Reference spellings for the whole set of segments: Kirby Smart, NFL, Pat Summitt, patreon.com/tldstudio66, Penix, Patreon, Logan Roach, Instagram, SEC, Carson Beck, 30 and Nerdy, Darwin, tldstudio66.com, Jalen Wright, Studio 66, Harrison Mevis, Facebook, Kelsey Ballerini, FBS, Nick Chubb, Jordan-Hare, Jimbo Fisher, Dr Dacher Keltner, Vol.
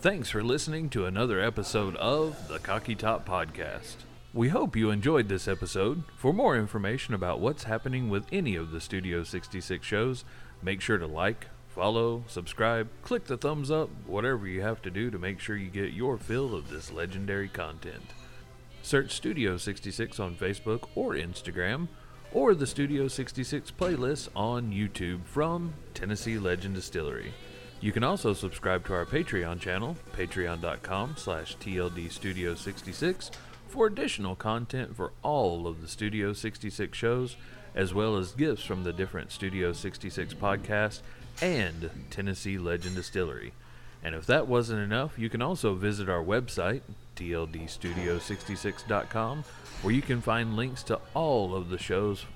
Thanks for listening to another episode of the Cocky Top Podcast. We hope you enjoyed this episode. For more information about what's happening with any of the Studio 66 shows, make sure to like, follow, subscribe, click the thumbs up, whatever you have to do to make sure you get your fill of this legendary content. Search Studio 66 on Facebook or Instagram, or the Studio 66 playlist on YouTube from Tennessee Legend Distillery. You can also subscribe to our Patreon channel, patreon.com/tldstudio66, for additional content for all of the Studio 66 shows, as well as gifts from the different Studio 66 podcasts and Tennessee Legend Distillery. And if that wasn't enough, you can also visit our website, tldstudio66.com, where you can find links to all of the shows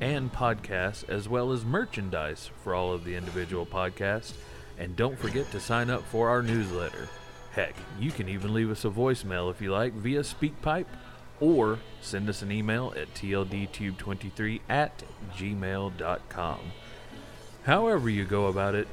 and podcasts, as well as merchandise for all of the individual podcasts. And don't forget to sign up for our newsletter. Heck, you can even leave us a voicemail if you like via SpeakPipe, or send us an email at tldtube23@gmail.com. However you go about it,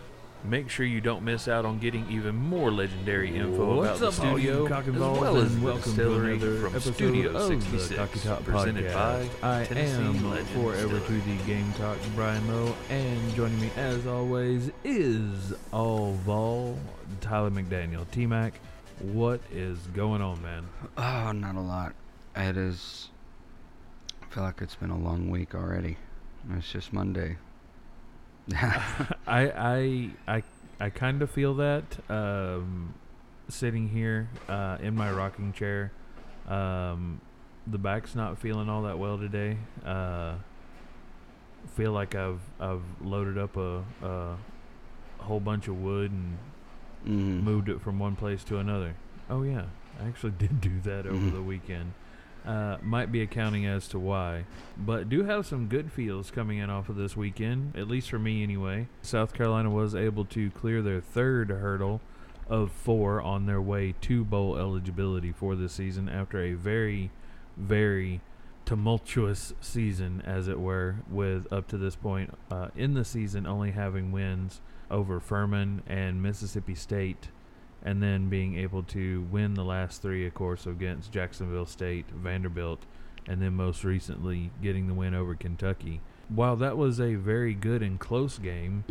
make sure you don't miss out on getting even more legendary info about the studio, as well as the distillery from Studio 66, presented by Tennessee Legend Forever to the Gamecock, Brian Moe, and joining me as always is all Vol, Tyler McDaniel, T-Mac. What is going on, man? Oh, not a lot. It is... I feel like it's been a long week already. It's just Monday. I kind of feel that sitting here in my rocking chair. The back's not feeling all that well today. Feel like I've loaded up a whole bunch of wood and moved it from one place to another. Oh yeah, I actually did do that over the weekend. Might be accounting as to why, but do have some good feels coming in off of this weekend, at least for me anyway. South Carolina was able to clear their third hurdle of 4 on their way to bowl eligibility for this season after a very, very tumultuous season, as it were, with up to this point in the season only having wins over Furman and Mississippi State, and then being able to win the last 3, of course, against Jacksonville State, Vanderbilt, and then most recently getting the win over Kentucky. While that was a very good and close game,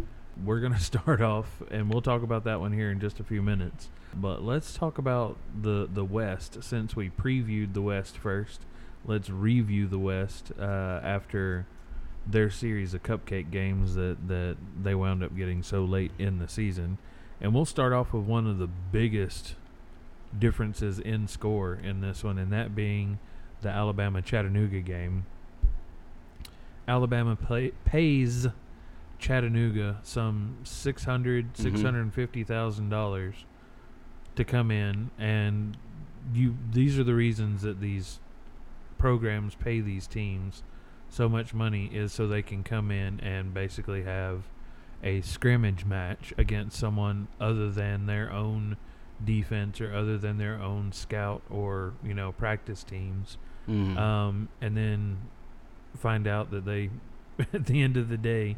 we're going to start off, and we'll talk about that one here in just a few minutes. But let's talk about the West. Since we previewed the West first, let's review the West after their series of cupcake games that they wound up getting so late in the season. And we'll start off with one of the biggest differences in score in this one, and that being the Alabama-Chattanooga game. Alabama pays Chattanooga some $650,000 to come in, and these are the reasons that these programs pay these teams so much money, is so they can come in and basically have a scrimmage match against someone other than their own defense or other than their own scout or, practice teams. And then find out that they, at the end of the day,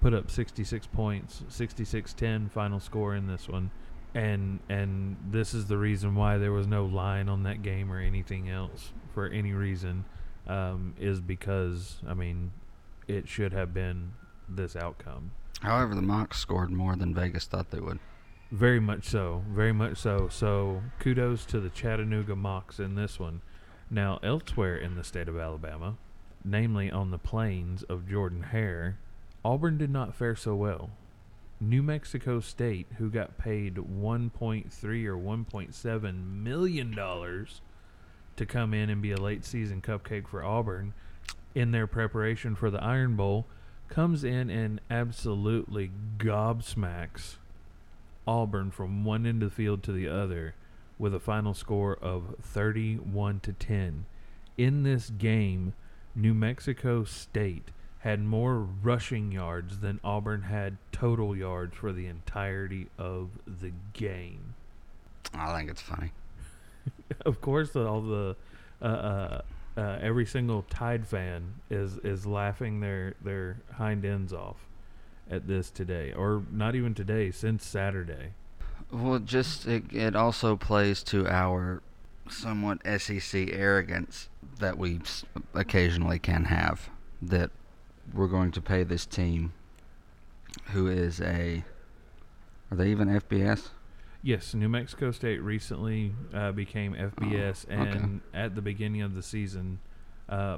put up 66 points, 66-10 final score in this one. And this is the reason why there was no line on that game or anything else for any reason, is because, it should have been this outcome. However, the Mocs scored more than Vegas thought they would. Very much so. Very much so. So, kudos to the Chattanooga Mocs in this one. Now, elsewhere in the state of Alabama, namely on the plains of Jordan-Hare, Auburn did not fare so well. New Mexico State, who got paid $1.3 or $1.7 million to come in and be a late-season cupcake for Auburn in their preparation for the Iron Bowl, comes in and absolutely gobsmacks Auburn from one end of the field to the other with a final score of 31-10. In this game, New Mexico State had more rushing yards than Auburn had total yards for the entirety of the game. I think it's funny. Of course, all the every single Tide fan is laughing their hind ends off at this today, or not even today, since Saturday. Well, just it also plays to our somewhat SEC arrogance that we occasionally can have, that we're going to pay this team who is a... Are they even FBS? Yes, New Mexico State recently became FBS, and at the beginning of the season,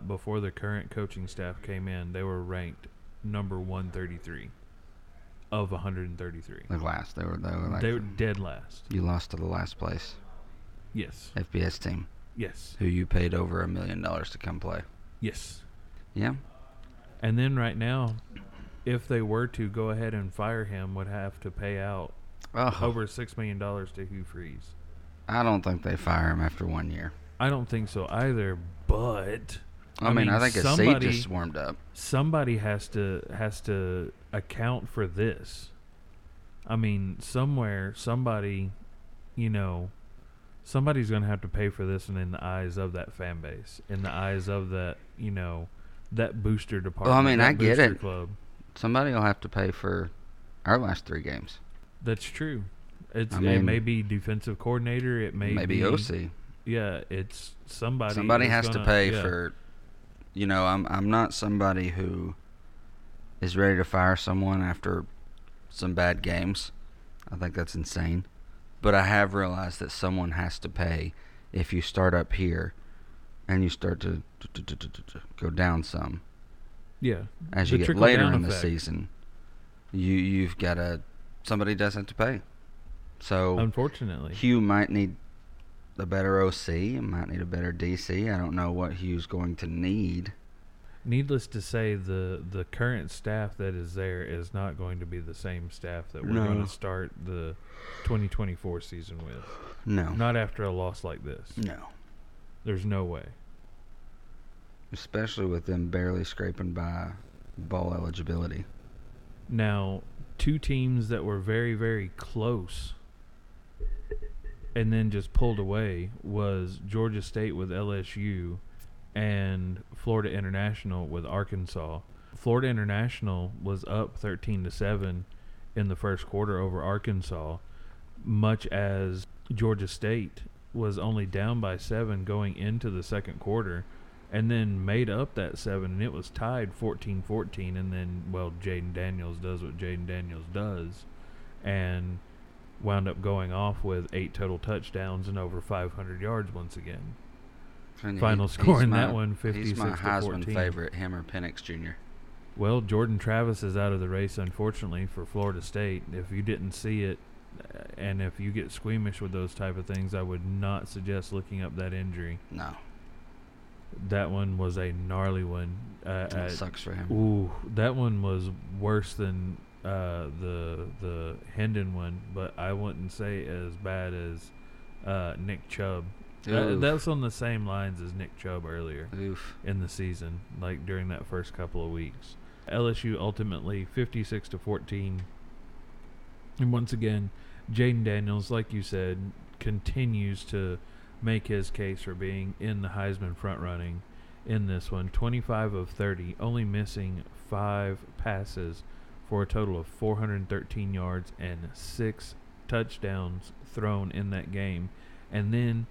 before the current coaching staff came in, they were ranked number 133 of 133. Like last, they were dead last. You lost to the last place. Yes. FBS team. Yes. Who you paid over $1 million to come play. Yes. Yeah. And then right now, if they were to go ahead and fire him, would have to pay out over $6 million to Hugh Freeze. I don't think they fire him after 1 year. I don't think so either, but... I mean, I think somebody, a seat just warmed up. Somebody has to account for this. I mean, somewhere, somebody, somebody's going to have to pay for this, and in the eyes of that fan base, in the eyes of that, that booster department. Well, I mean, I get it. Club. Somebody will have to pay for our last three games. That's true. It may be defensive coordinator. It may be OC. Yeah, it's somebody. Somebody has to pay for. I'm not somebody who is ready to fire someone after some bad games. I think that's insane. But I have realized that someone has to pay if you start up here and you start to go down some. Yeah. As you get later in the season, you've got to. Somebody does have to pay. So, unfortunately, Hugh might need a better OC, might need a better DC. I don't know what Hugh's going to need. Needless to say, the current staff that is there is not going to be the same staff that we're going to start the 2024 season with. No. Not after a loss like this. No. There's no way. Especially with them barely scraping by bowl eligibility. Now, two teams that were very, very close and then just pulled away was Georgia State with LSU and Florida International with Arkansas. Florida International was up 13-7 in the first quarter over Arkansas, much as Georgia State was only down by 7 going into the second quarter and then made up that 7, and it was tied 14-14, and then, Jaden Daniels does what Jaden Daniels does and wound up going off with 8 total touchdowns and over 500 yards once again. Final score in that one, 56-14. He's my Heisman favorite, him or Penix Jr. Well, Jordan Travis is out of the race, unfortunately, for Florida State. If you didn't see it, and if you get squeamish with those type of things, I would not suggest looking up that injury. No. That one was a gnarly one. That sucks for him. Ooh, that one was worse than the Hendon one, but I wouldn't say as bad as Nick Chubb. That's on the same lines as Nick Chubb earlier in the season, like during that first couple of weeks. LSU ultimately 56-14. And once again, Jaden Daniels, like you said, continues to make his case for being in the Heisman front running in this one. 25 of 30, only missing 5 passes for a total of 413 yards and 6 touchdowns thrown in that game. And then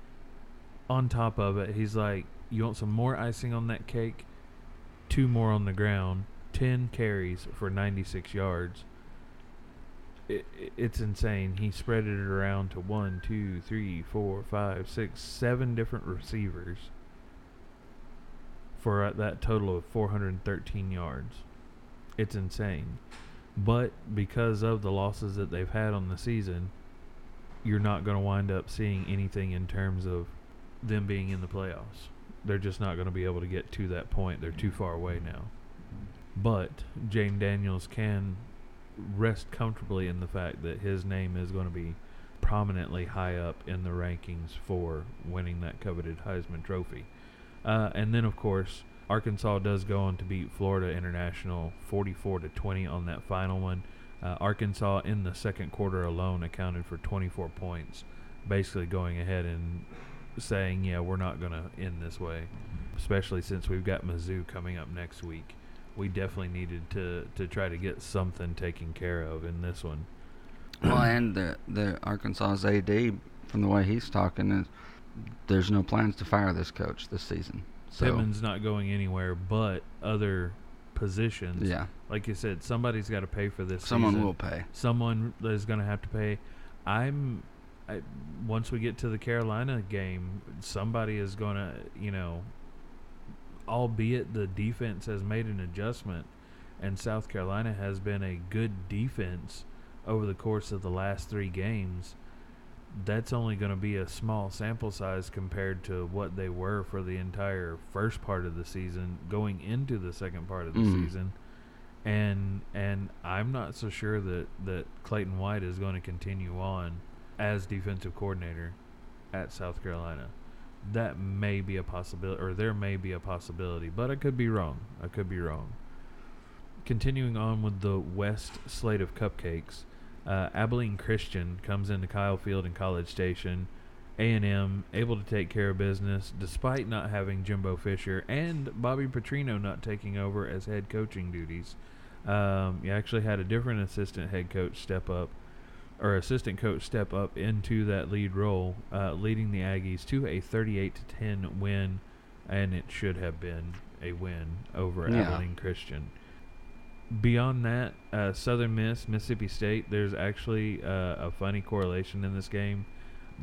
on top of it, he's like, you want some more icing on that cake? 2 more on the ground, 10 carries for 96 yards. It's insane. He spread it around to 7 different receivers for that total of 413 yards. It's insane. But because of the losses that they've had on the season, you're not going to wind up seeing anything in terms of them being in the playoffs. They're just not going to be able to get to that point. They're too far away now. But Jaden Daniels can rest comfortably in the fact that his name is going to be prominently high up in the rankings for winning that coveted Heisman Trophy. And then, of course, Arkansas does go on to beat Florida International 44-20 on that final one. Arkansas in the second quarter alone accounted for 24 points, basically going ahead and saying, yeah, we're not going to end this way, especially since we've got Mizzou coming up next week. We definitely needed to try to get something taken care of in this one. Well, and the Arkansas's AD, from the way he's talking, is there's no plans to fire this coach this season. So Pittman's not going anywhere, but other positions. Yeah. Like you said, somebody's got to pay for this season. Someone will pay. Someone is going to have to pay. Once we get to the Carolina game, somebody is going to, albeit the defense has made an adjustment, and South Carolina has been a good defense over the course of the last three games, that's only going to be a small sample size compared to what they were for the entire first part of the season going into the second part of the season. And I'm not so sure that Clayton White is going to continue on as defensive coordinator at South Carolina. That may be a possibility, or there may be a possibility, but I could be wrong. Continuing on with the West slate of cupcakes, Abilene Christian comes into Kyle Field and College Station. A&M able to take care of business despite not having Jimbo Fisher and Bobby Petrino not taking over as head coaching duties. You actually had a different assistant coach step up into that lead role, leading the Aggies to a 38-10 win, and it should have been a win over Abilene Christian. Beyond that, Southern Miss, Mississippi State, there's actually a funny correlation in this game.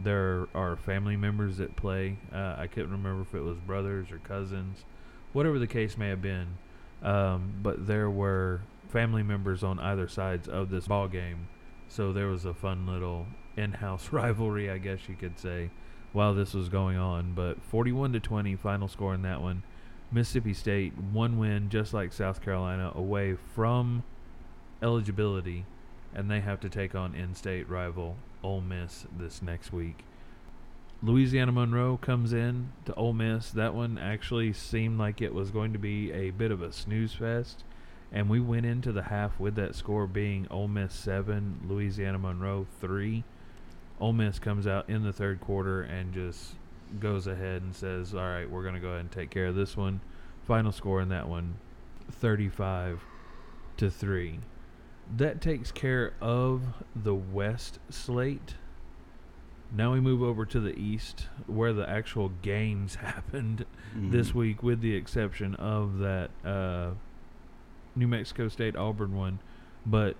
There are family members that play. I couldn't remember if it was brothers or cousins, whatever the case may have been. But there were family members on either sides of this ball game, so there was a fun little in-house rivalry, I guess you could say, while this was going on. But 41-20 final score in that one. Mississippi State, one win, just like South Carolina, away from eligibility, and they have to take on in-state rival Ole Miss this next week. Louisiana Monroe comes in to Ole Miss. That one actually seemed like it was going to be a bit of a snooze fest, and we went into the half with that score being Ole Miss 7, Louisiana Monroe 3. Ole Miss comes out in the third quarter and just goes ahead and says, all right, we're going to go ahead and take care of this one. Final score in that one, 35-3. That takes care of the West slate. Now we move over to the East, where the actual games happened this week, with the exception of that New Mexico State-Auburn one. But,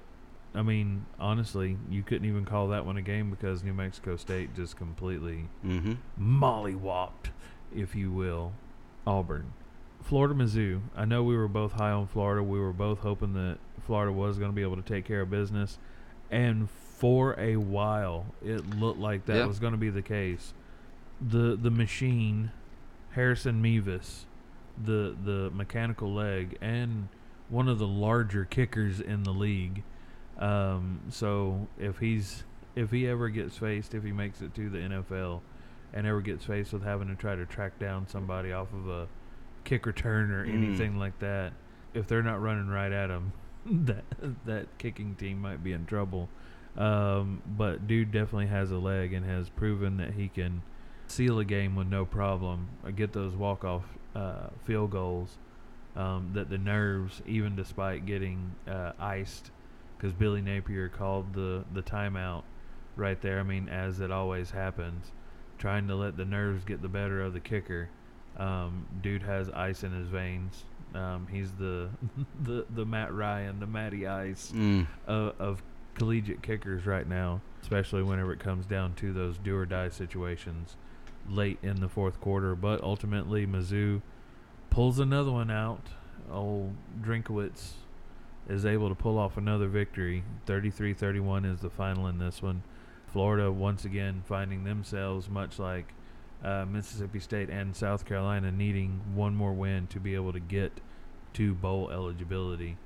I mean, honestly, you couldn't even call that one a game because New Mexico State just completely mollywopped, if you will, Auburn. Florida-Mizzou. I know we were both high on Florida. We were both hoping that Florida was going to be able to take care of business. And for a while, it looked like that was going to be the case. The machine, Harrison Mevis, the mechanical leg, and one of the larger kickers in the league. So if he makes it to the NFL and ever gets faced with having to try to track down somebody off of a kick return or anything like that, if they're not running right at him, that kicking team might be in trouble. But dude definitely has a leg and has proven that he can seal a game with no problem, or get those walk-off field goals, that the nerves, even despite getting iced, because Billy Napier called the timeout right there. I mean, as it always happens, trying to let the nerves get the better of the kicker. Dude has ice in his veins. He's the Matt Ryan, the Matty Ice of collegiate kickers right now, especially whenever it comes down to those do-or-die situations late in the fourth quarter. But ultimately, Mizzou pulls another one out. Old Drinkwitz is able to pull off another victory. 33-31 is the final in this one. Florida once again finding themselves, much like Mississippi State and South Carolina, needing one more win to be able to get to bowl eligibility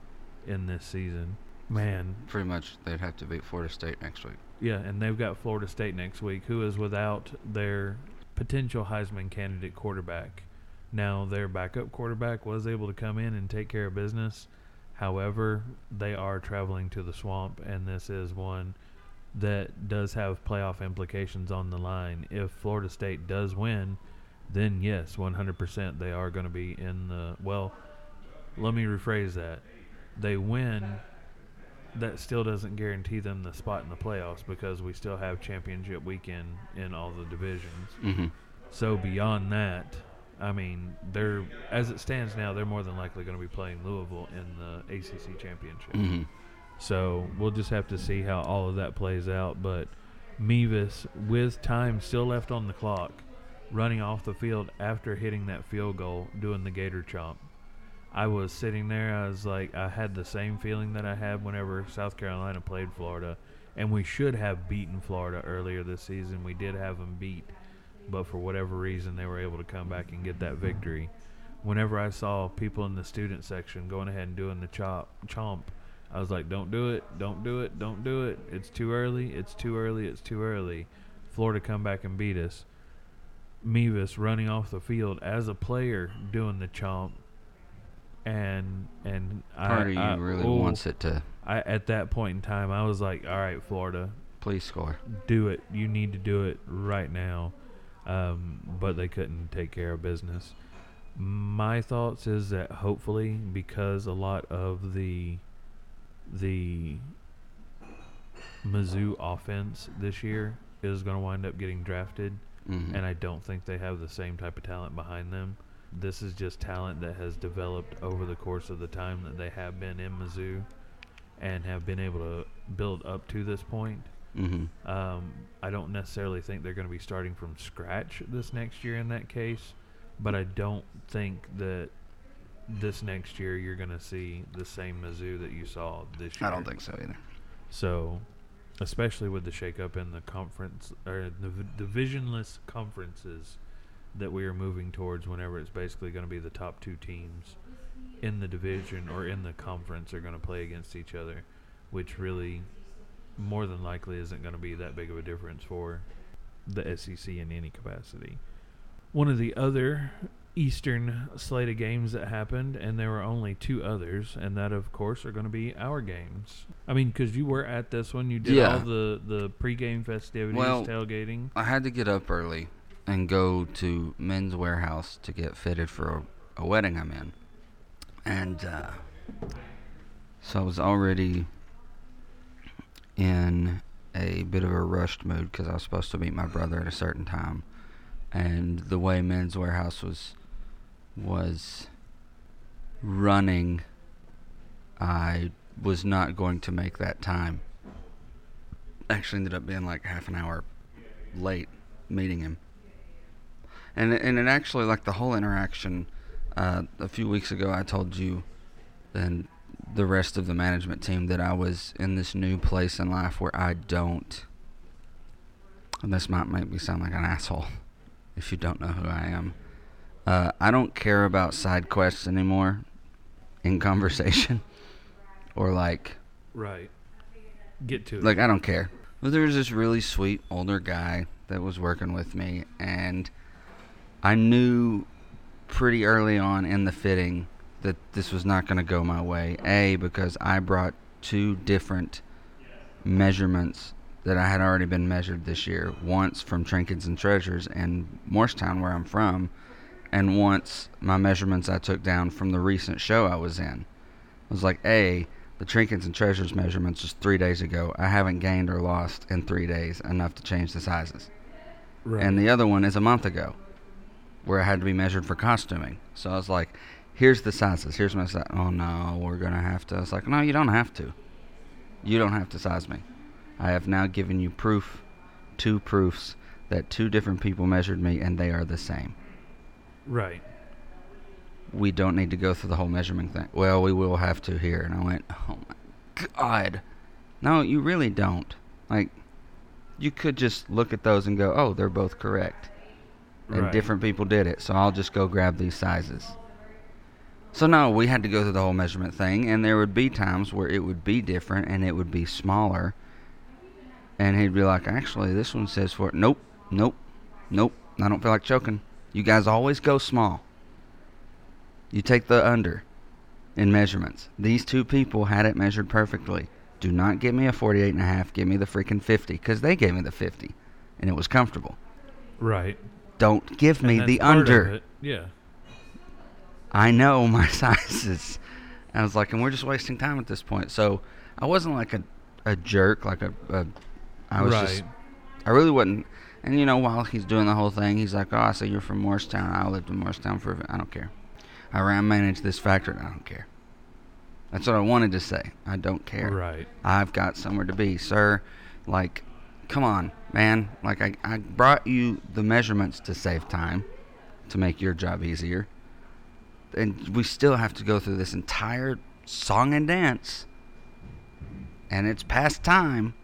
in this season. Man. Pretty much they'd have to beat Florida State next week. Yeah, and they've got Florida State next week, who is without their potential Heisman candidate quarterback. Now, their backup quarterback was able to come in and take care of business. However, they are traveling to the Swamp, and this is one that does have playoff implications on the line. If Florida State does win, then yes, 100% they are going to be in the – well, let me rephrase that. They win, that still doesn't guarantee them the spot in the playoffs because we still have championship weekend in all the divisions. Mm-hmm. So beyond that, I mean, they're as it stands now, they're more than likely going to be playing Louisville in the ACC championship. Mm-hmm. So we'll just have to see how all of that plays out. But Mevis, with time still left on the clock, running off the field after hitting that field goal, doing the gator chomp, I was sitting there. I was like, I had the same feeling that I had whenever South Carolina played Florida, and we should have beaten Florida earlier this season. We did have them beat, but for whatever reason, they were able to come back and get that victory. Whenever I saw people in the student section going ahead and doing the chomp, I was like, don't do it, don't do it, don't do it. It's too early, it's too early, it's too early. Florida come back and beat us. Mevis running off the field as a player doing the chomp. And Wants it to. At that point in time, I was like, all right, Florida, please score. Do it. You need to do it right now. But they couldn't take care of business. My thoughts is that hopefully, because a lot of the Mizzou offense this year is going to wind up getting drafted, mm-hmm. and I don't think they have the same type of talent behind them. This is just talent that has developed over the course of the time that they have been in Mizzou and have been able to build up to this point. Mm-hmm. I don't necessarily think they're going to be starting from scratch this next year in that case, but I don't think that this next year you're going to see the same Mizzou that you saw this year. I don't think so either. So, especially with the shakeup in the conference or the divisionless conferences that we are moving towards, whenever it's basically going to be the top two teams in the division or in the conference are going to play against each other, which really more than likely isn't going to be that big of a difference for the SEC in any capacity. One of the other Eastern slate of games that happened, and there were only two others, and that, of course, are going to be our games. I mean, because you were at this one. You did all the pregame festivities, tailgating. I had to get up early and go to Men's Warehouse to get fitted for a wedding I'm in. And so I was already in a bit of a rushed mood because I was supposed to meet my brother at a certain time. And the way Men's Warehouse was running, I was not going to make that time. Actually ended up being like half an hour late meeting him. And it actually, like the whole interaction, a few weeks ago I told you and the rest of the management team that I was in this new place in life where I don't, and this might make me sound like an asshole if you don't know who I am, I don't care about side quests anymore in conversation or like. Right. Get to it. Like, I don't care. But there was this really sweet older guy that was working with me, and I knew pretty early on in the fitting that this was not going to go my way. A, because I brought two different measurements that I had already been measured this year. Once from Trinkets and Treasures in Morristown, where I'm from, and once my measurements I took down from the recent show I was in. I was like, A, the Trinkets and Treasures measurements was 3 days ago. I haven't gained or lost in 3 days enough to change the sizes. Right. And the other one is a month ago, where I had to be measured for costuming. So I was like, here's the sizes. Here's my size. Oh, no, we're going to have to. I was like, no, you don't have to. You don't have to size me. I have now given you proof, two proofs, that two different people measured me, and they are the same. Right. We don't need to go through the whole measuring thing. Well, we will have to here. And I went, oh, my God. No, you really don't. Like, you could just look at those and go, oh, they're both correct. And right. Different people did it, so I'll just go grab these sizes. So, no, we had to go through the whole measurement thing, and there would be times where it would be different, and it would be smaller. And he'd be like, actually, this one says for it. Nope, nope, nope, I don't feel like choking. You guys always go small. You take the under in measurements. These two people had it measured perfectly. Do not give me a 48.5. Give me the freaking 50, because they gave me the 50, and it was comfortable. Right. Don't give me the under. Yeah. I know my sizes. I was like, and we're just wasting time at this point. So I wasn't like a jerk, like a I was right. Just I really wasn't. And you know, while he's doing the whole thing, he's like, "Oh, I say you're from Morristown. I lived in Morristown for I don't care. I ran managed this factory. I don't care." That's what I wanted to say. I don't care. Right. I've got somewhere to be, sir. Like, come on, man. Like, I brought you the measurements to save time, to make your job easier. And we still have to go through this entire song and dance. And it's past time.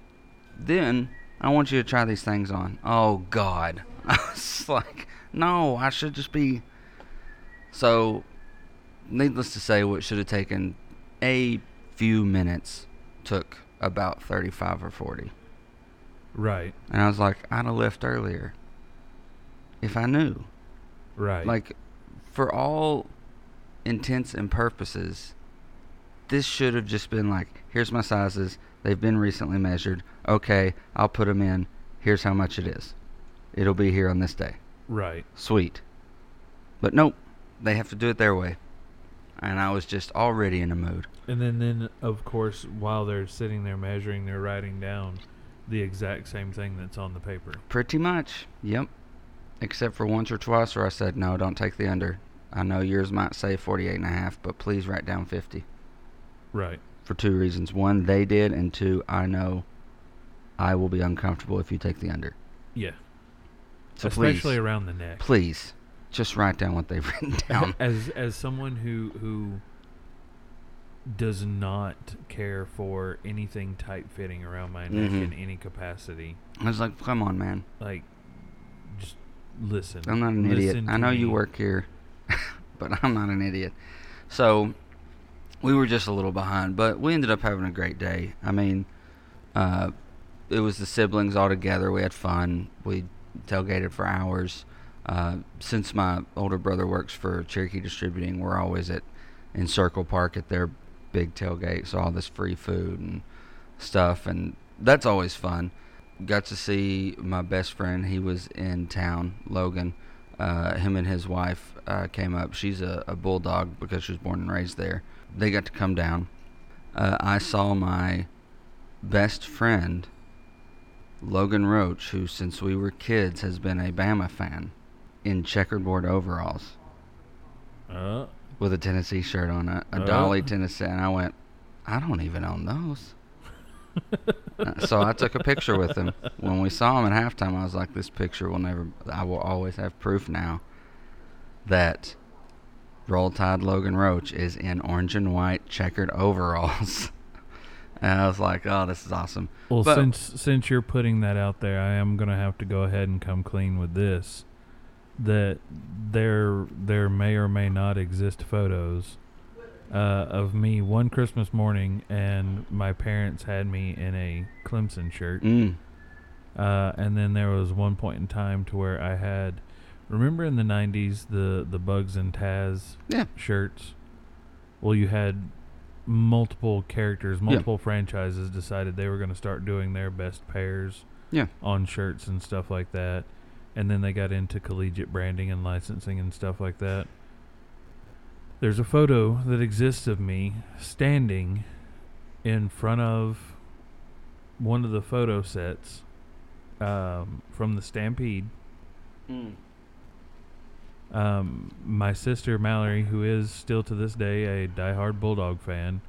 Then I want you to try these things on. Oh, God. I was like, no, I should just be... So, needless to say, what should have taken a few minutes took about 35 or 40. Right. And I was like, I'd have left earlier if I knew. Right. Like, for all intents and purposes, this should have just been like, here's my sizes. They've been recently measured. Okay, I'll put them in. Here's how much it is. It'll be here on this day. Right. Sweet. But nope, they have to do it their way. And I was just already in a mood. And then, of course, while they're sitting there measuring, they're writing down the exact same thing that's on the paper. Pretty much. Yep. Except for once or twice where I said, no, don't take the under. I know yours might say 48.5, but please write down 50. Right. For two reasons. One, they did, and two, I know I will be uncomfortable if you take the under. Yeah. So especially please, around the neck. Please. Just write down what they've written down. As someone who does not care for anything tight fitting around my neck in any capacity, I was like, "Come on, man! Like, just listen." I'm not an idiot. I know you work here, but I'm not an idiot. So we were just a little behind, but we ended up having a great day. I mean, it was the siblings all together. We had fun. We tailgated for hours. Since my older brother works for Cherokee Distributing, we're always in Circle Park at their big tailgate, so all this free food and stuff, and that's always fun. Got to see my best friend. He was in town, Logan. Him and his wife came up. She's a bulldog because she was born and raised there. They got to come down. I saw my best friend, Logan Roach, who since we were kids has been a Bama fan, in checkerboard overalls with a Tennessee shirt on, a Dolly Tennessee, and I went, I don't even own those. So I took a picture with him. When we saw him at halftime, I was like, this picture will never, I will always have proof now that Roll Tide Logan Roach is in orange and white checkered overalls. And I was like, oh, this is awesome. Well, but, since you're putting that out there, I am going to have to go ahead and come clean with this. That there may or may not exist photos of me one Christmas morning, and my parents had me in a Clemson shirt. And then there was one point in time to where I had, remember in the 90s, the Bugs and Taz shirts? Well, you had multiple characters, multiple franchises decided they were going to start doing their best pairs on shirts and stuff like that. And then they got into collegiate branding and licensing and stuff like that. There's a photo that exists of me standing in front of one of the photo sets from the Stampede. My sister Mallory, who is still to this day a diehard Bulldog fan,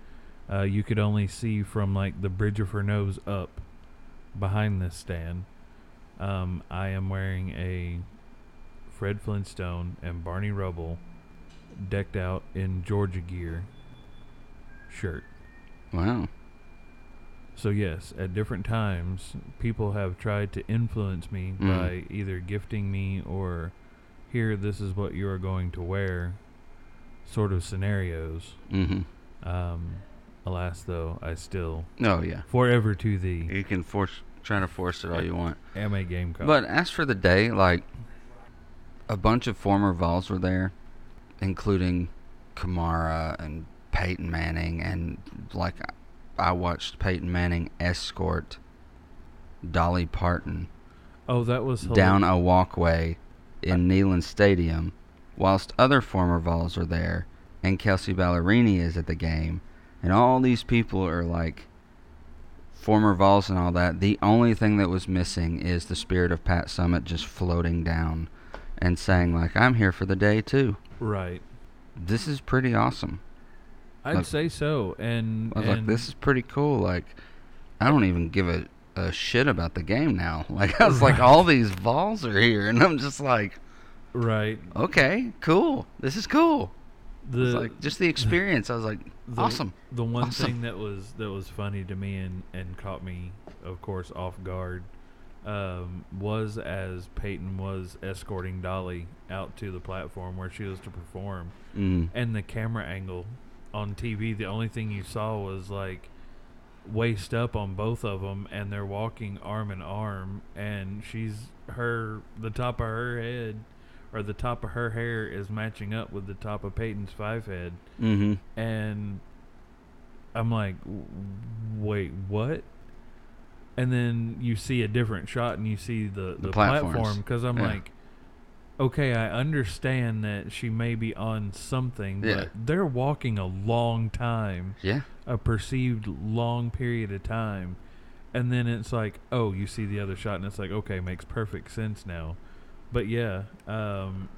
you could only see from like the bridge of her nose up behind this stand. I am wearing a Fred Flintstone and Barney Rubble decked out in Georgia gear shirt. Wow. So yes, at different times, people have tried to influence me by either gifting me or, here, this is what you are going to wear sort of scenarios. Alas, though, I still... Oh, yeah. Forever to thee. You can force... Trying to force it all you want. I'm a Gamecock. But as for the day, like, a bunch of former Vols were there, including Kamara and Peyton Manning, and like I watched Peyton Manning escort Dolly Parton. Oh, that was hilarious. Down a walkway in Neyland Stadium, whilst other former Vols are there, and Kelsey Ballerini is at the game, and all these people are like former Vols and all that, the only thing that was missing is the spirit of Pat Summitt just floating down and saying, like, I'm here for the day, too. Right. This is pretty awesome. I'd say so. And I was like, this is pretty cool. Like, I don't even give a shit about the game now. Like, I was like, all these Vols are here, and I'm just like... Right. Okay, cool. This is cool. Just the experience. I was like, awesome. The one thing that was funny to me and caught me, of course, off guard was as Peyton was escorting Dolly out to the platform where she was to perform. Mm. And the camera angle on TV, the only thing you saw was like waist up on both of them, and they're walking arm in arm, and the top of her hair is matching up with the top of Peyton's 5 head. Mm-hmm. And I'm like, wait, what? And then you see a different shot and you see the platform, because I'm like, okay, I understand that she may be on something, but they're walking a long time, a perceived long period of time. And then it's like, oh, you see the other shot and it's like, okay, makes perfect sense now. But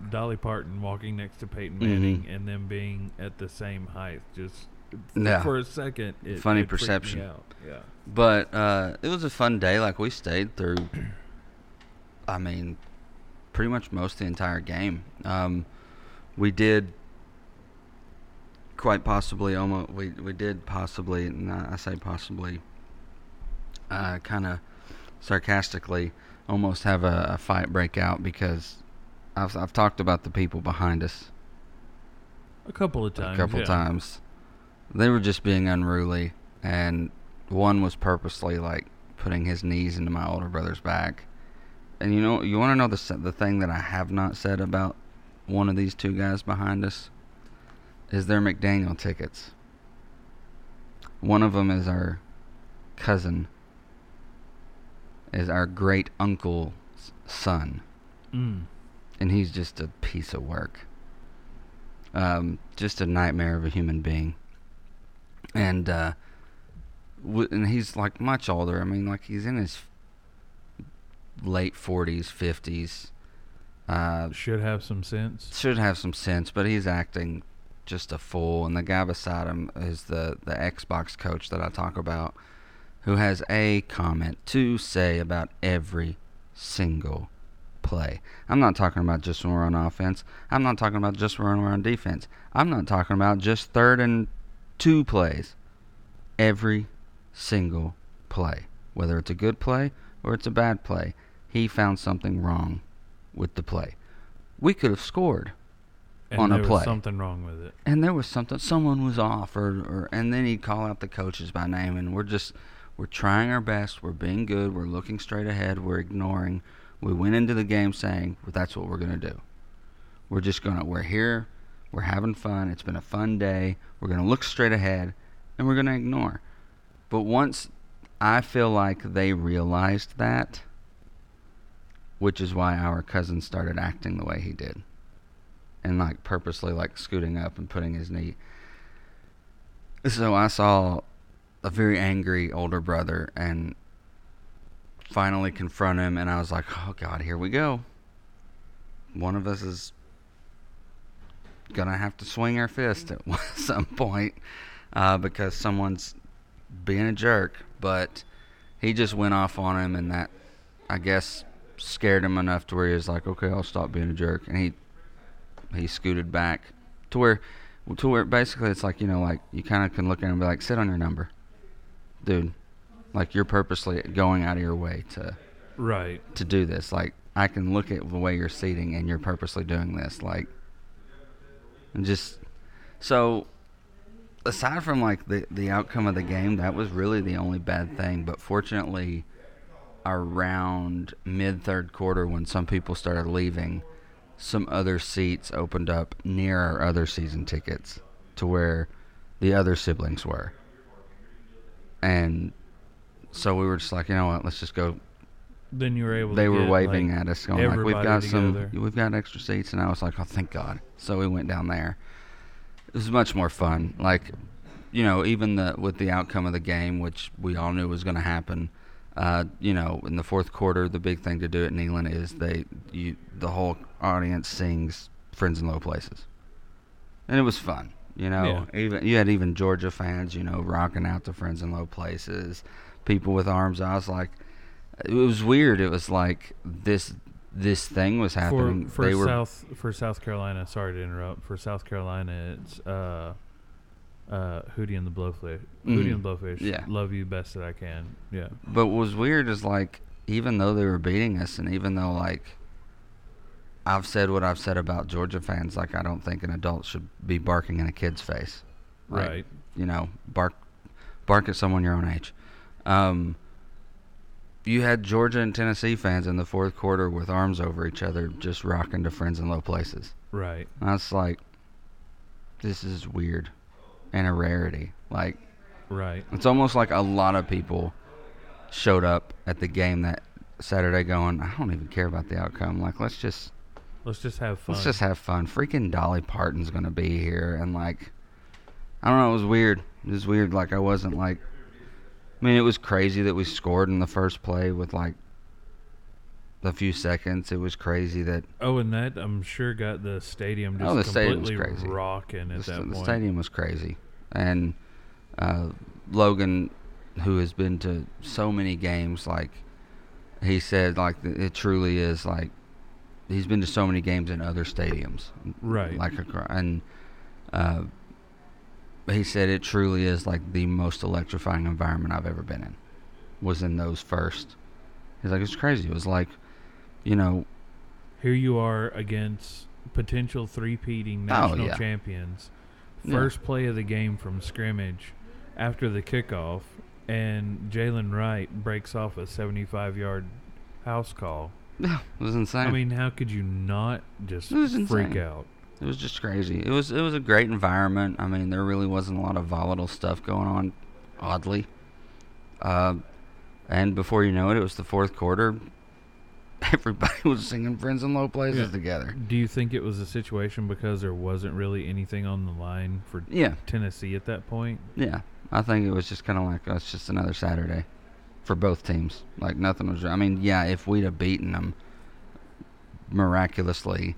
Dolly Parton walking next to Peyton Manning, mm-hmm. and them being at the same height, just for a second. Funny perception. Freaked me out. Yeah. But it was a fun day. Like, we stayed through, I mean, pretty much most of the entire game. We did quite possibly almost. We did possibly, and I say possibly, kind of sarcastically, almost have a fight break out, because I've talked about the people behind us a couple of times. They were just being unruly, and one was purposely like putting his knees into my older brother's back. And you know, you want to know the thing that I have not said about one of these two guys behind us is their McDaniel tickets. One of them is our cousin, is our great uncle's son. Mm. And he's just a piece of work. Just a nightmare of a human being. And and he's like much older. I mean, like, he's in his late 40s, 50s. Should have some sense. But he's acting just a fool. And the guy beside him is the Xbox coach that I talk about, who has a comment to say about every single play. I'm not talking about just when we're on offense. I'm not talking about just when we're on defense. I'm not talking about just 3rd and 2 plays. Every single play, whether it's a good play or it's a bad play, he found something wrong with the play. We could have scored on a play. And there was something wrong with it. And there was something. Someone was off, or and then he'd call out the coaches by name, and we're trying our best. We're being good. We're looking straight ahead. We're ignoring. We went into the game saying, well, that's what we're going to do. We're here. We're having fun. It's been a fun day. We're going to look straight ahead, and we're going to ignore. But once I feel like they realized that, which is why our cousin started acting the way he did, and like purposely like scooting up and putting his knee. So I saw a very angry older brother and finally confront him, and I was like, oh God, here we go. One of us is gonna have to swing our fist at some point because someone's being a jerk. But he just went off on him, and that, I guess, scared him enough to where he was like, okay, I'll stop being a jerk. And he scooted back to where basically it's like, you know, like you kind of can look at him and be like, sit on your number, dude. Like, you're purposely going out of your way to do this. Like, I can look at the way you're seating and you're purposely doing this. Like, and just so aside from like the outcome of the game, that was really the only bad thing. But fortunately, around mid-third quarter, when some people started leaving, some other seats opened up near our other season tickets to where the other siblings were. And so we were just like, you know what, let's just go. Then you were able to were waving like at us, going like, we've got extra seats. And I was like, oh, thank God. So we went down there. It was much more fun. Like, you know, even with the outcome of the game, which we all knew was going to happen, you know, in the fourth quarter, the big thing to do at Neyland is the whole audience sings Friends in Low Places. And it was fun, you know. Yeah. You had Georgia fans, you know, rocking out to Friends in Low Places, people with arms. I was like, it was weird. It was like this thing was happening. For South Carolina, sorry to interrupt. For South Carolina, it's Hootie and the Blowfish. Hootie and the Blowfish. Yeah. Love you best that I can. Yeah. But what was weird is, like, even though they were beating us, and even though, like, I've said what I've said about Georgia fans, like, I don't think an adult should be barking in a kid's face. Like, right. You know, bark at someone your own age. You had Georgia and Tennessee fans in the fourth quarter with arms over each other, just rocking to Friends in Low Places. Right. And I was like, this is weird. And a rarity. Like, right. It's almost like a lot of people showed up at the game that Saturday going, I don't even care about the outcome. Like, let's just have fun. Let's just have fun. Freaking Dolly Parton's gonna be here, and, like, I don't know, it was weird. It was weird. Like, I wasn't, like, I mean, it was crazy that we scored in the first play with, like, a few seconds. It was crazy that... Oh, and that, I'm sure, got the stadium just completely rocking at that point. The stadium was crazy. And Logan, who has been to so many games, like, he said, like, it truly is, like, he's been to so many games in other stadiums. Right. Like, he said it truly is, like, the most electrifying environment I've ever been in, was in those first. He's like, it's crazy. It was like... You know, here you are against potential three-peating national champions. First play of the game from scrimmage after the kickoff, and Jalen Wright breaks off a 75-yard house call. Yeah, it was insane. I mean, how could you not just freak out? It was just crazy. It was a great environment. I mean, there really wasn't a lot of volatile stuff going on, oddly. And before you know it was the fourth quarter. Everybody was singing Friends in Low Places together. Do you think it was a situation because there wasn't really anything on the line for Tennessee at that point? Yeah. I think it was just kind of like, oh, it's just another Saturday for both teams. Like, nothing was... I mean, yeah, if we'd have beaten them miraculously,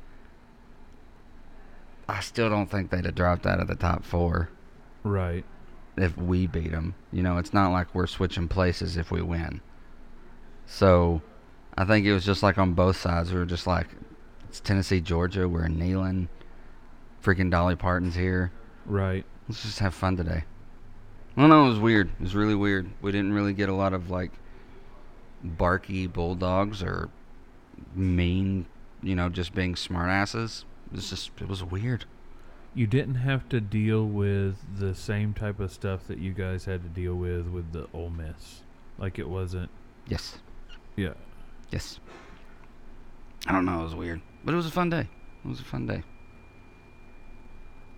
I still don't think they'd have dropped out of the top four. Right. If we beat them. You know, it's not like we're switching places if we win. So... I think it was just like on both sides. We were just like, it's Tennessee, Georgia. We're in Neyland. Freaking Dolly Parton's here. Right. Let's just have fun today. I don't know. It was weird. It was really weird. We didn't really get a lot of, like, barky bulldogs or mean, you know, just being smartasses. It was weird. You didn't have to deal with the same type of stuff that you guys had to deal with the Ole Miss. Like, it wasn't. Yes. Yeah. Yes. I don't know. It was weird. But it was a fun day.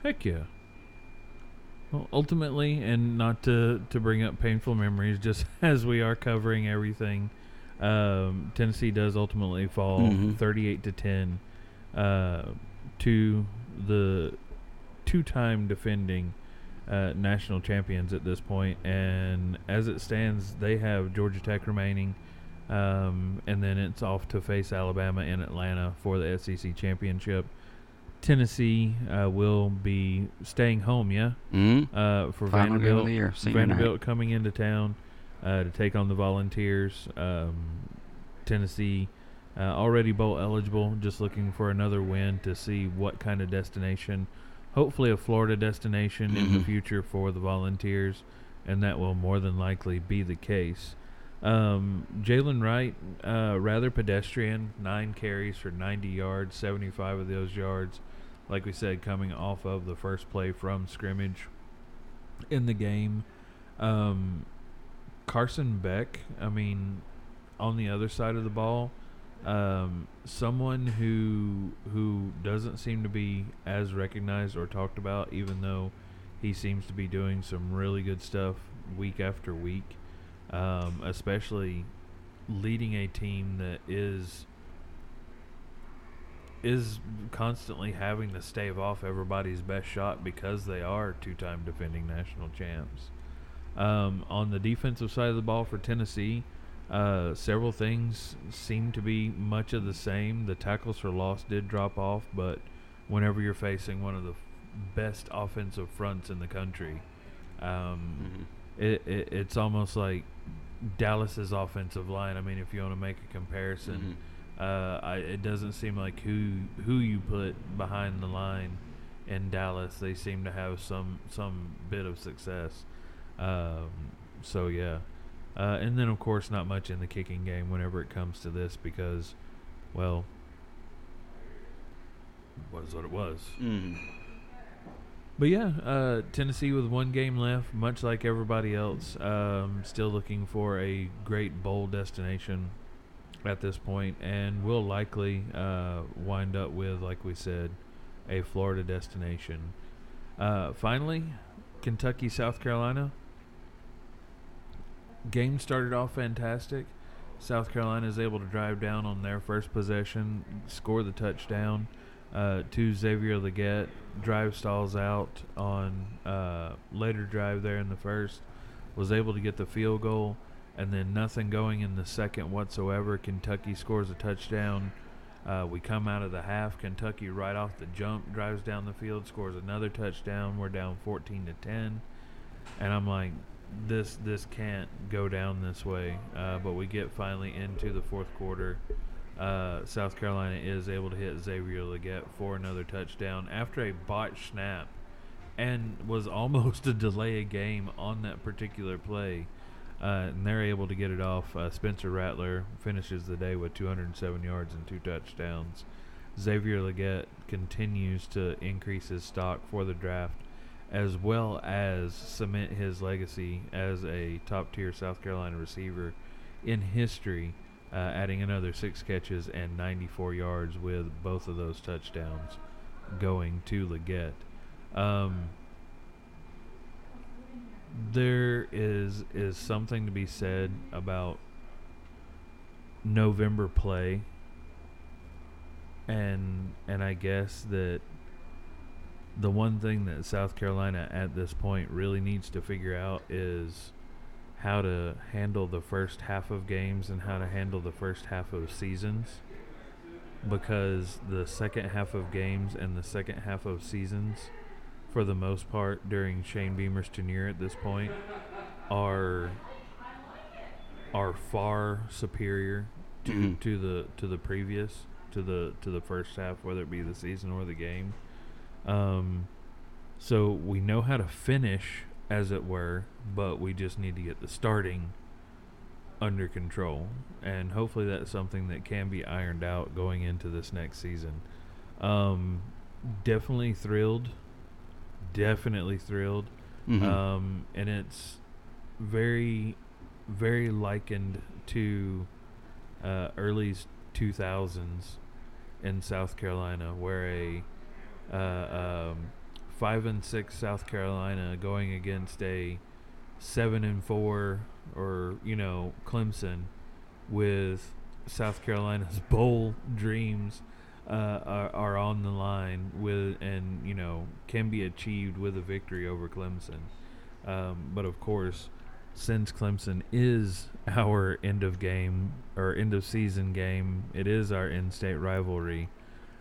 Heck yeah. Well, ultimately, and not to bring up painful memories, just as we are covering everything, Tennessee does ultimately fall 38-10 to the two-time defending national champions at this point. And as it stands, they have Georgia Tech remaining. And then it's off to face Alabama in Atlanta for the SEC championship. Tennessee will be staying home, for final Vanderbilt. Game of the year. Vanderbilt coming into town to take on the Volunteers. Tennessee already bowl eligible, just looking for another win to see what kind of destination, hopefully a Florida destination in the future for the Volunteers, and that will more than likely be the case. Jalen Wright, rather pedestrian, 9 carries for 90 yards, 75 of those yards, like we said, coming off of the first play from scrimmage in the game. Carson Beck, I mean, on the other side of the ball, someone who doesn't seem to be as recognized or talked about, even though he seems to be doing some really good stuff week after week. Especially leading a team that is is constantly having to stave off everybody's best shot because they are two-time defending national champs. On the defensive side of the ball for Tennessee, several things seem to be much of the same. The tackles for loss did drop off, but whenever you're facing one of the best offensive fronts in the country, it's almost like Dallas's offensive line. I mean, if you want to make a comparison, it doesn't seem like who you put behind the line in Dallas, they seem to have some bit of success. So yeah, and then of course not much in the kicking game whenever it comes to this because, well, was what it was. But yeah, Tennessee with one game left, much like everybody else, still looking for a great bowl destination at this point, and will likely wind up with, like we said, a Florida destination. Finally, Kentucky, South Carolina. Game started off fantastic. South Carolina is able to drive down on their first possession, score the touchdown to Xavier Legette. Drive stalls out on later drive there in the first. Was able to get the field goal. And then nothing going in the second whatsoever. Kentucky scores a touchdown. We come out of the half. Kentucky right off the jump drives down the field, scores another touchdown. We're down 14-10, and I'm like, this can't go down this way. But we get finally into the fourth quarter. South Carolina is able to hit Xavier Legette for another touchdown after a botched snap, and was almost a delay a game on that particular play. And they're able to get it off. Spencer Rattler finishes the day with 207 yards and two touchdowns. Xavier Legette continues to increase his stock for the draft, as well as cement his legacy as a top-tier South Carolina receiver in history, adding another 6 catches and 94 yards with both of those touchdowns going to Legette. There is something to be said about November play, and I guess that the one thing that South Carolina at this point really needs to figure out is how to handle the first half of games and how to handle the first half of seasons, because the second half of games and the second half of seasons, for the most part, during Shane Beamer's tenure at this point, are far superior to the previous, to the first half, whether it be the season or the game. So we know how to finish, as it were, but we just need to get the starting under control, and hopefully that's something that can be ironed out going into this next season. Definitely thrilled. And it's very, very likened to early 2000s in South Carolina, where a 5-6 South Carolina going against a 7-4 or Clemson, with South Carolina's bowl dreams are on the line with, and can be achieved with a victory over Clemson. But of course, since Clemson is our end of game or end of season game, it is our in-state rivalry.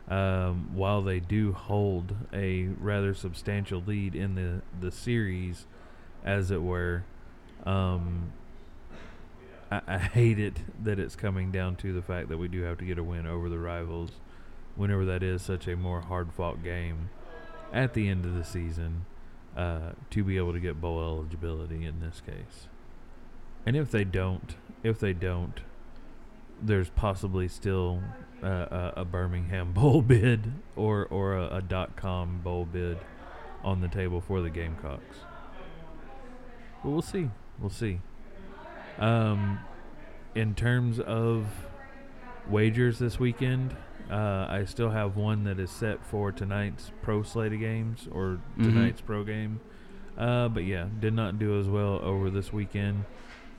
While they do hold a rather substantial lead in the series, as it were, I hate it that it's coming down to the fact that we do have to get a win over the rivals, whenever that is such a more hard-fought game at the end of the season, to be able to get bowl eligibility in this case. And if they don't, there's possibly still a Birmingham bowl bid or a .com bowl bid on the table for the Gamecocks. But we'll see. In terms of wagers this weekend, I still have one that is set for tonight's pro slate of games, or tonight's pro game. But yeah, did not do as well over this weekend.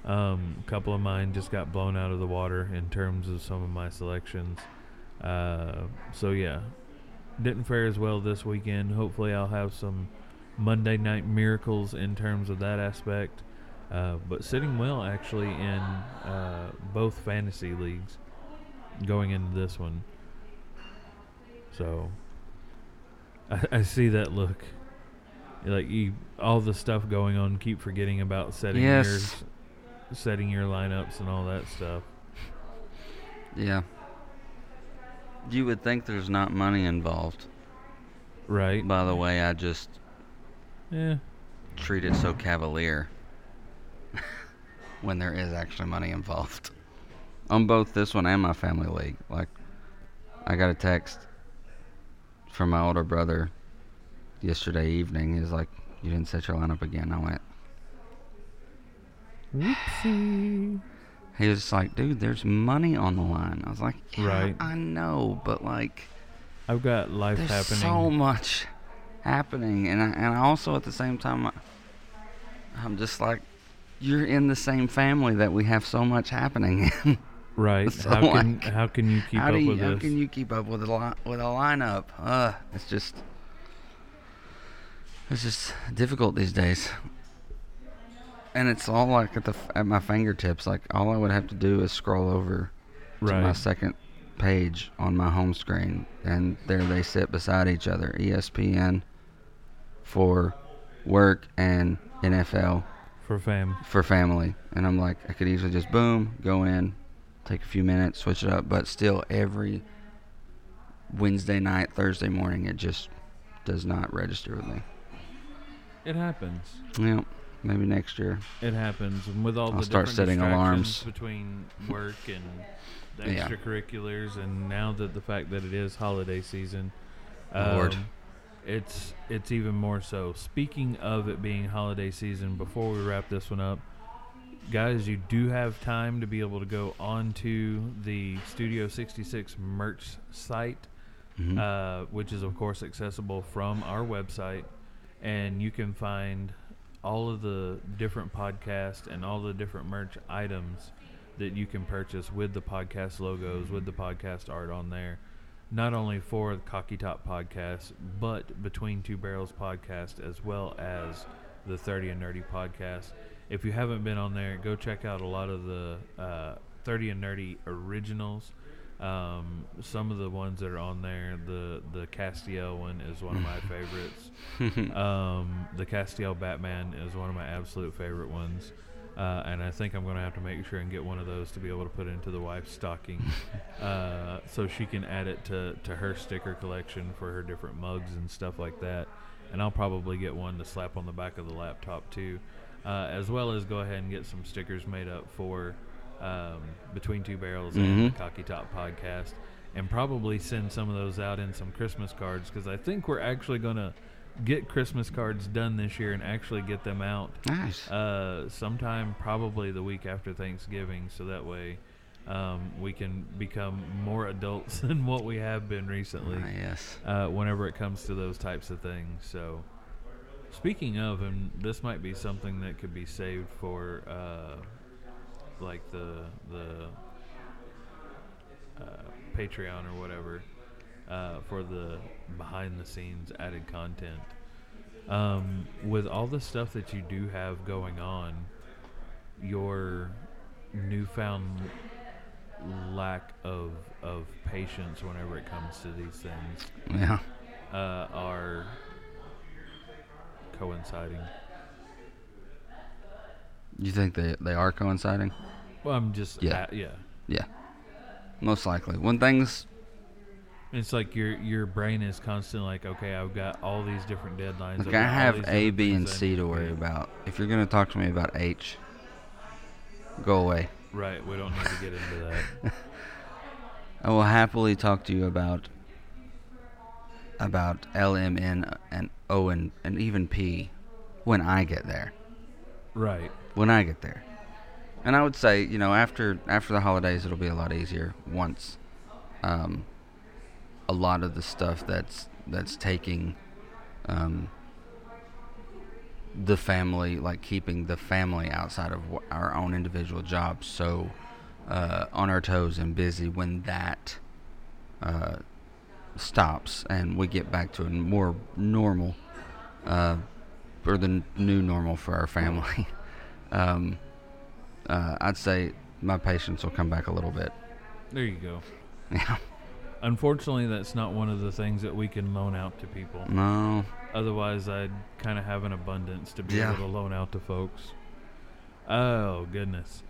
A couple of mine just got blown out of the water in terms of some of my selections. So yeah, didn't fare as well this weekend. Hopefully I'll have some Monday night miracles in terms of that aspect. But sitting well actually in both fantasy leagues going into this one. So I see that look. Like you, all the stuff going on, keep forgetting about setting your lineups and all that stuff. Yeah. You would think there's not money involved. Right. By the way, I just treat it so cavalier when there is actually money involved. On both this one and my family league. Like, I got a text from my older brother yesterday evening. He was like, "You didn't set your lineup again." I went, "Whoopsie." He was like, "Dude, there's money on the line." I was like, "Yeah, right. I know, but like, I've got life happening. There's so much happening, and I also at the same time, I'm just like, you're in the same family that we have so much happening in." Right. So how can you keep up with a lineup? It's just difficult these days. And it's all like at my fingertips. Like, all I would have to do is scroll over to my second page on my home screen, and there they sit beside each other. ESPN for work and NFL for family. And I'm like, I could easily just boom, go in, take a few minutes, switch it up. But still, every Wednesday night, Thursday morning, it just does not register with me. It happens. Yeah, maybe next year. It happens, and with all I'll the start different setting alarms between work and the extracurriculars, and now that the fact that it is holiday season, Lord, it's even more so. Speaking of it being holiday season, before we wrap this one up, guys, you do have time to be able to go onto the Studio 66 merch site, which is of course accessible from our website. And you can find all of the different podcasts and all the different merch items that you can purchase with the podcast logos, with the podcast art on there. Not only for the Cocky Top Podcast, but Between Two Barrels Podcast, as well as the 30 and Nerdy Podcast. If you haven't been on there, go check out a lot of the 30 and Nerdy originals. Some of the ones that are on there, the Castiel one is one of my favorites. The Castiel Batman is one of my absolute favorite ones. And I think I'm going to have to make sure and get one of those to be able to put into the wife's stocking. So she can add it to her sticker collection for her different mugs and stuff like that. And I'll probably get one to slap on the back of the laptop too. As well as go ahead and get some stickers made up for Between Two Barrels and the Cocky Top Podcast, and probably send some of those out in some Christmas cards, because I think we're actually going to get Christmas cards done this year and actually get them out sometime probably the week after Thanksgiving, so that way we can become more adults than what we have been recently whenever it comes to those types of things. So speaking of, and this might be something that could be saved for like the Patreon or whatever, for the behind the scenes added content, with all the stuff that you do have going on, your newfound lack of patience whenever it comes to these things are coinciding. You think they are coinciding? Well, I'm just... Yeah. Most likely. When things... It's like your brain is constantly like, okay, I've got all these different deadlines. Like, I have A, B, and C to worry about. If you're going to talk to me about H, go away. Right, we don't need to get into that. I will happily talk to you about L, M, N, and O, and even P when I get there. Right. When I get there. And I would say, after the holidays, it'll be a lot easier once a lot of the stuff that's taking the family, like keeping the family outside of our own individual jobs, so on our toes and busy when that stops and we get back to a more normal, or the new normal for our family, I'd say my patience will come back a little bit. There you go. Yeah. Unfortunately, that's not one of the things that we can loan out to people. No. Otherwise, I'd kind of have an abundance to be able to loan out to folks. Oh, goodness.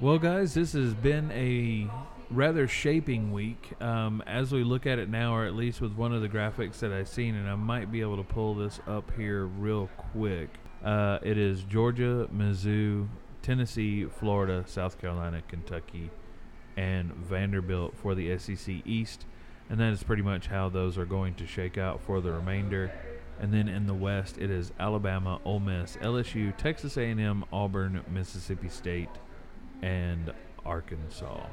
Well, guys, this has been a rather shaping week. As we look at it now, or at least with one of the graphics that I've seen, and I might be able to pull this up here real quick. It is Georgia, Mizzou, Tennessee, Florida, South Carolina, Kentucky, and Vanderbilt for the SEC East, and that is pretty much how those are going to shake out for the remainder. And then in the West, it is Alabama, Ole Miss, LSU, Texas A&M, Auburn, Mississippi State, and Arkansas,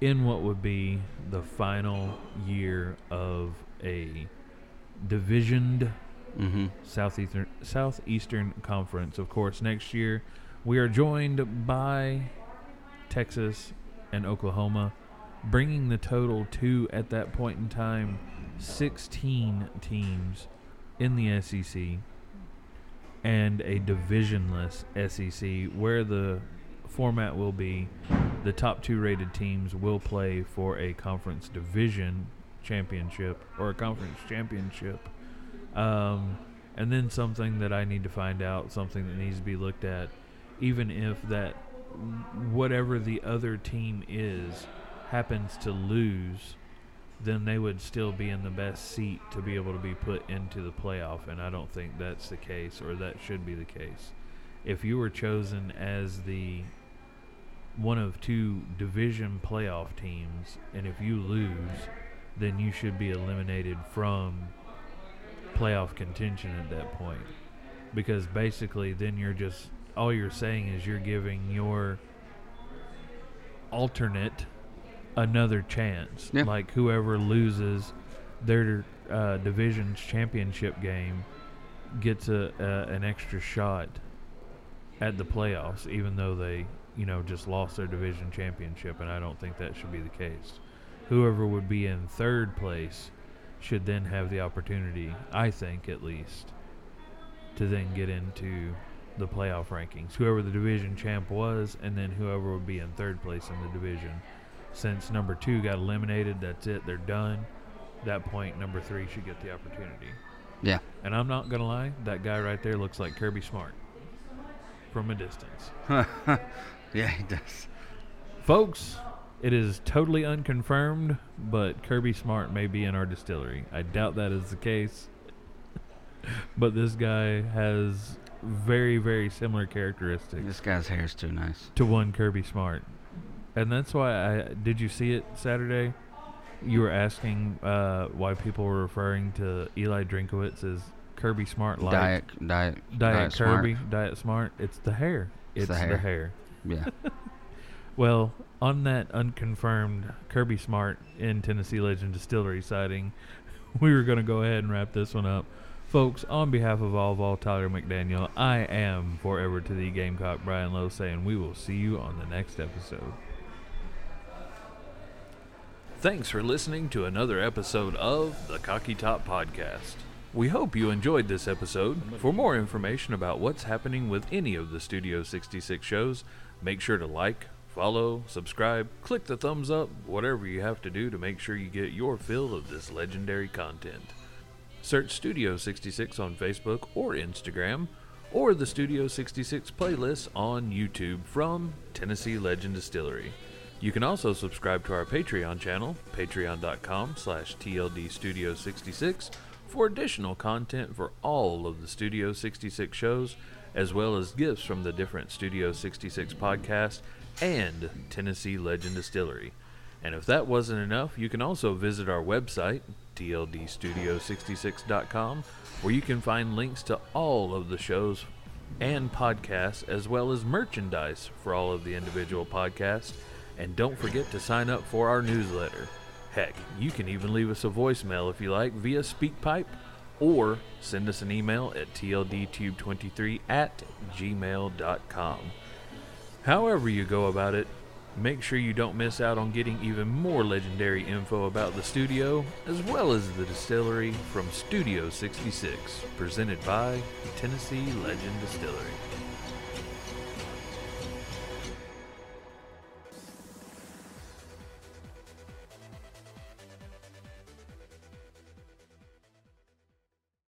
in what would be the final year of a divisioned Southeastern Conference. Of course, next year we are joined by Texas and Oklahoma, bringing the total to, at that point in time, 16 teams in the SEC and a divisionless SEC, where the format will be the top two rated teams will play for a conference division championship or a conference championship. And then something that I need to find out, something that needs to be looked at, even if that whatever the other team is happens to lose, then they would still be in the best seat to be able to be put into the playoff, and I don't think that's the case, or that should be the case. If you were chosen as the one of two division playoff teams, and if you lose, then you should be eliminated from playoff contention at that point, because basically then you're just, all you're saying is you're giving your alternate another chance. Yeah. Like whoever loses their division's championship game gets an extra shot at the playoffs, even though they, just lost their division championship, and I don't think that should be the case. Whoever would be in third place should then have the opportunity, I think at least, to then get into the playoff rankings, whoever the division champ was, and then whoever would be in third place in the division. Since number two got eliminated, that's it, they're done. At that point, number three should get the opportunity. Yeah. And I'm not going to lie, that guy right there looks like Kirby Smart from a distance. Yeah, he does. Folks, it is totally unconfirmed, but Kirby Smart may be in our distillery. I doubt that is the case. But this guy has very, very similar characteristics. This guy's hair is too nice. To one Kirby Smart. And that's why did you see it Saturday? You were asking why people were referring to Eli Drinkowitz as Kirby Smart Light. Diet Kirby, Smart. Diet Smart. It's the hair. It's the hair. Yeah. Well, on that unconfirmed Kirby Smart in Tennessee Legend Distillery sighting, we were going to go ahead and wrap this one up. Folks, on behalf of all Vol, Tyler McDaniel, I am forever to the Gamecock Brian Lowe saying we will see you on the next episode. Thanks for listening to another episode of the Cocky Top Podcast. We hope you enjoyed this episode. For more information about what's happening with any of the Studio 66 shows, make sure to like, follow, subscribe, click the thumbs up, whatever you have to do to make sure you get your fill of this legendary content. Search Studio 66 on Facebook or Instagram, or the Studio 66 playlist on YouTube from Tennessee Legend Distillery. You can also subscribe to our Patreon channel, patreon.com/tldstudio66, for additional content for all of the Studio 66 shows, as well as gifts from the different Studio 66 podcasts and Tennessee Legend Distillery. And if that wasn't enough, you can also visit our website, tldstudio66.com, where you can find links to all of the shows and podcasts, as well as merchandise for all of the individual podcasts. And don't forget to sign up for our newsletter. Heck, you can even leave us a voicemail if you like via SpeakPipe, or send us an email at tldtube23@gmail.com. However you go about it, Make sure you don't miss out on getting even more legendary info about the studio, as well as the distillery, from Studio 66, presented by the Tennessee Legend Distillery.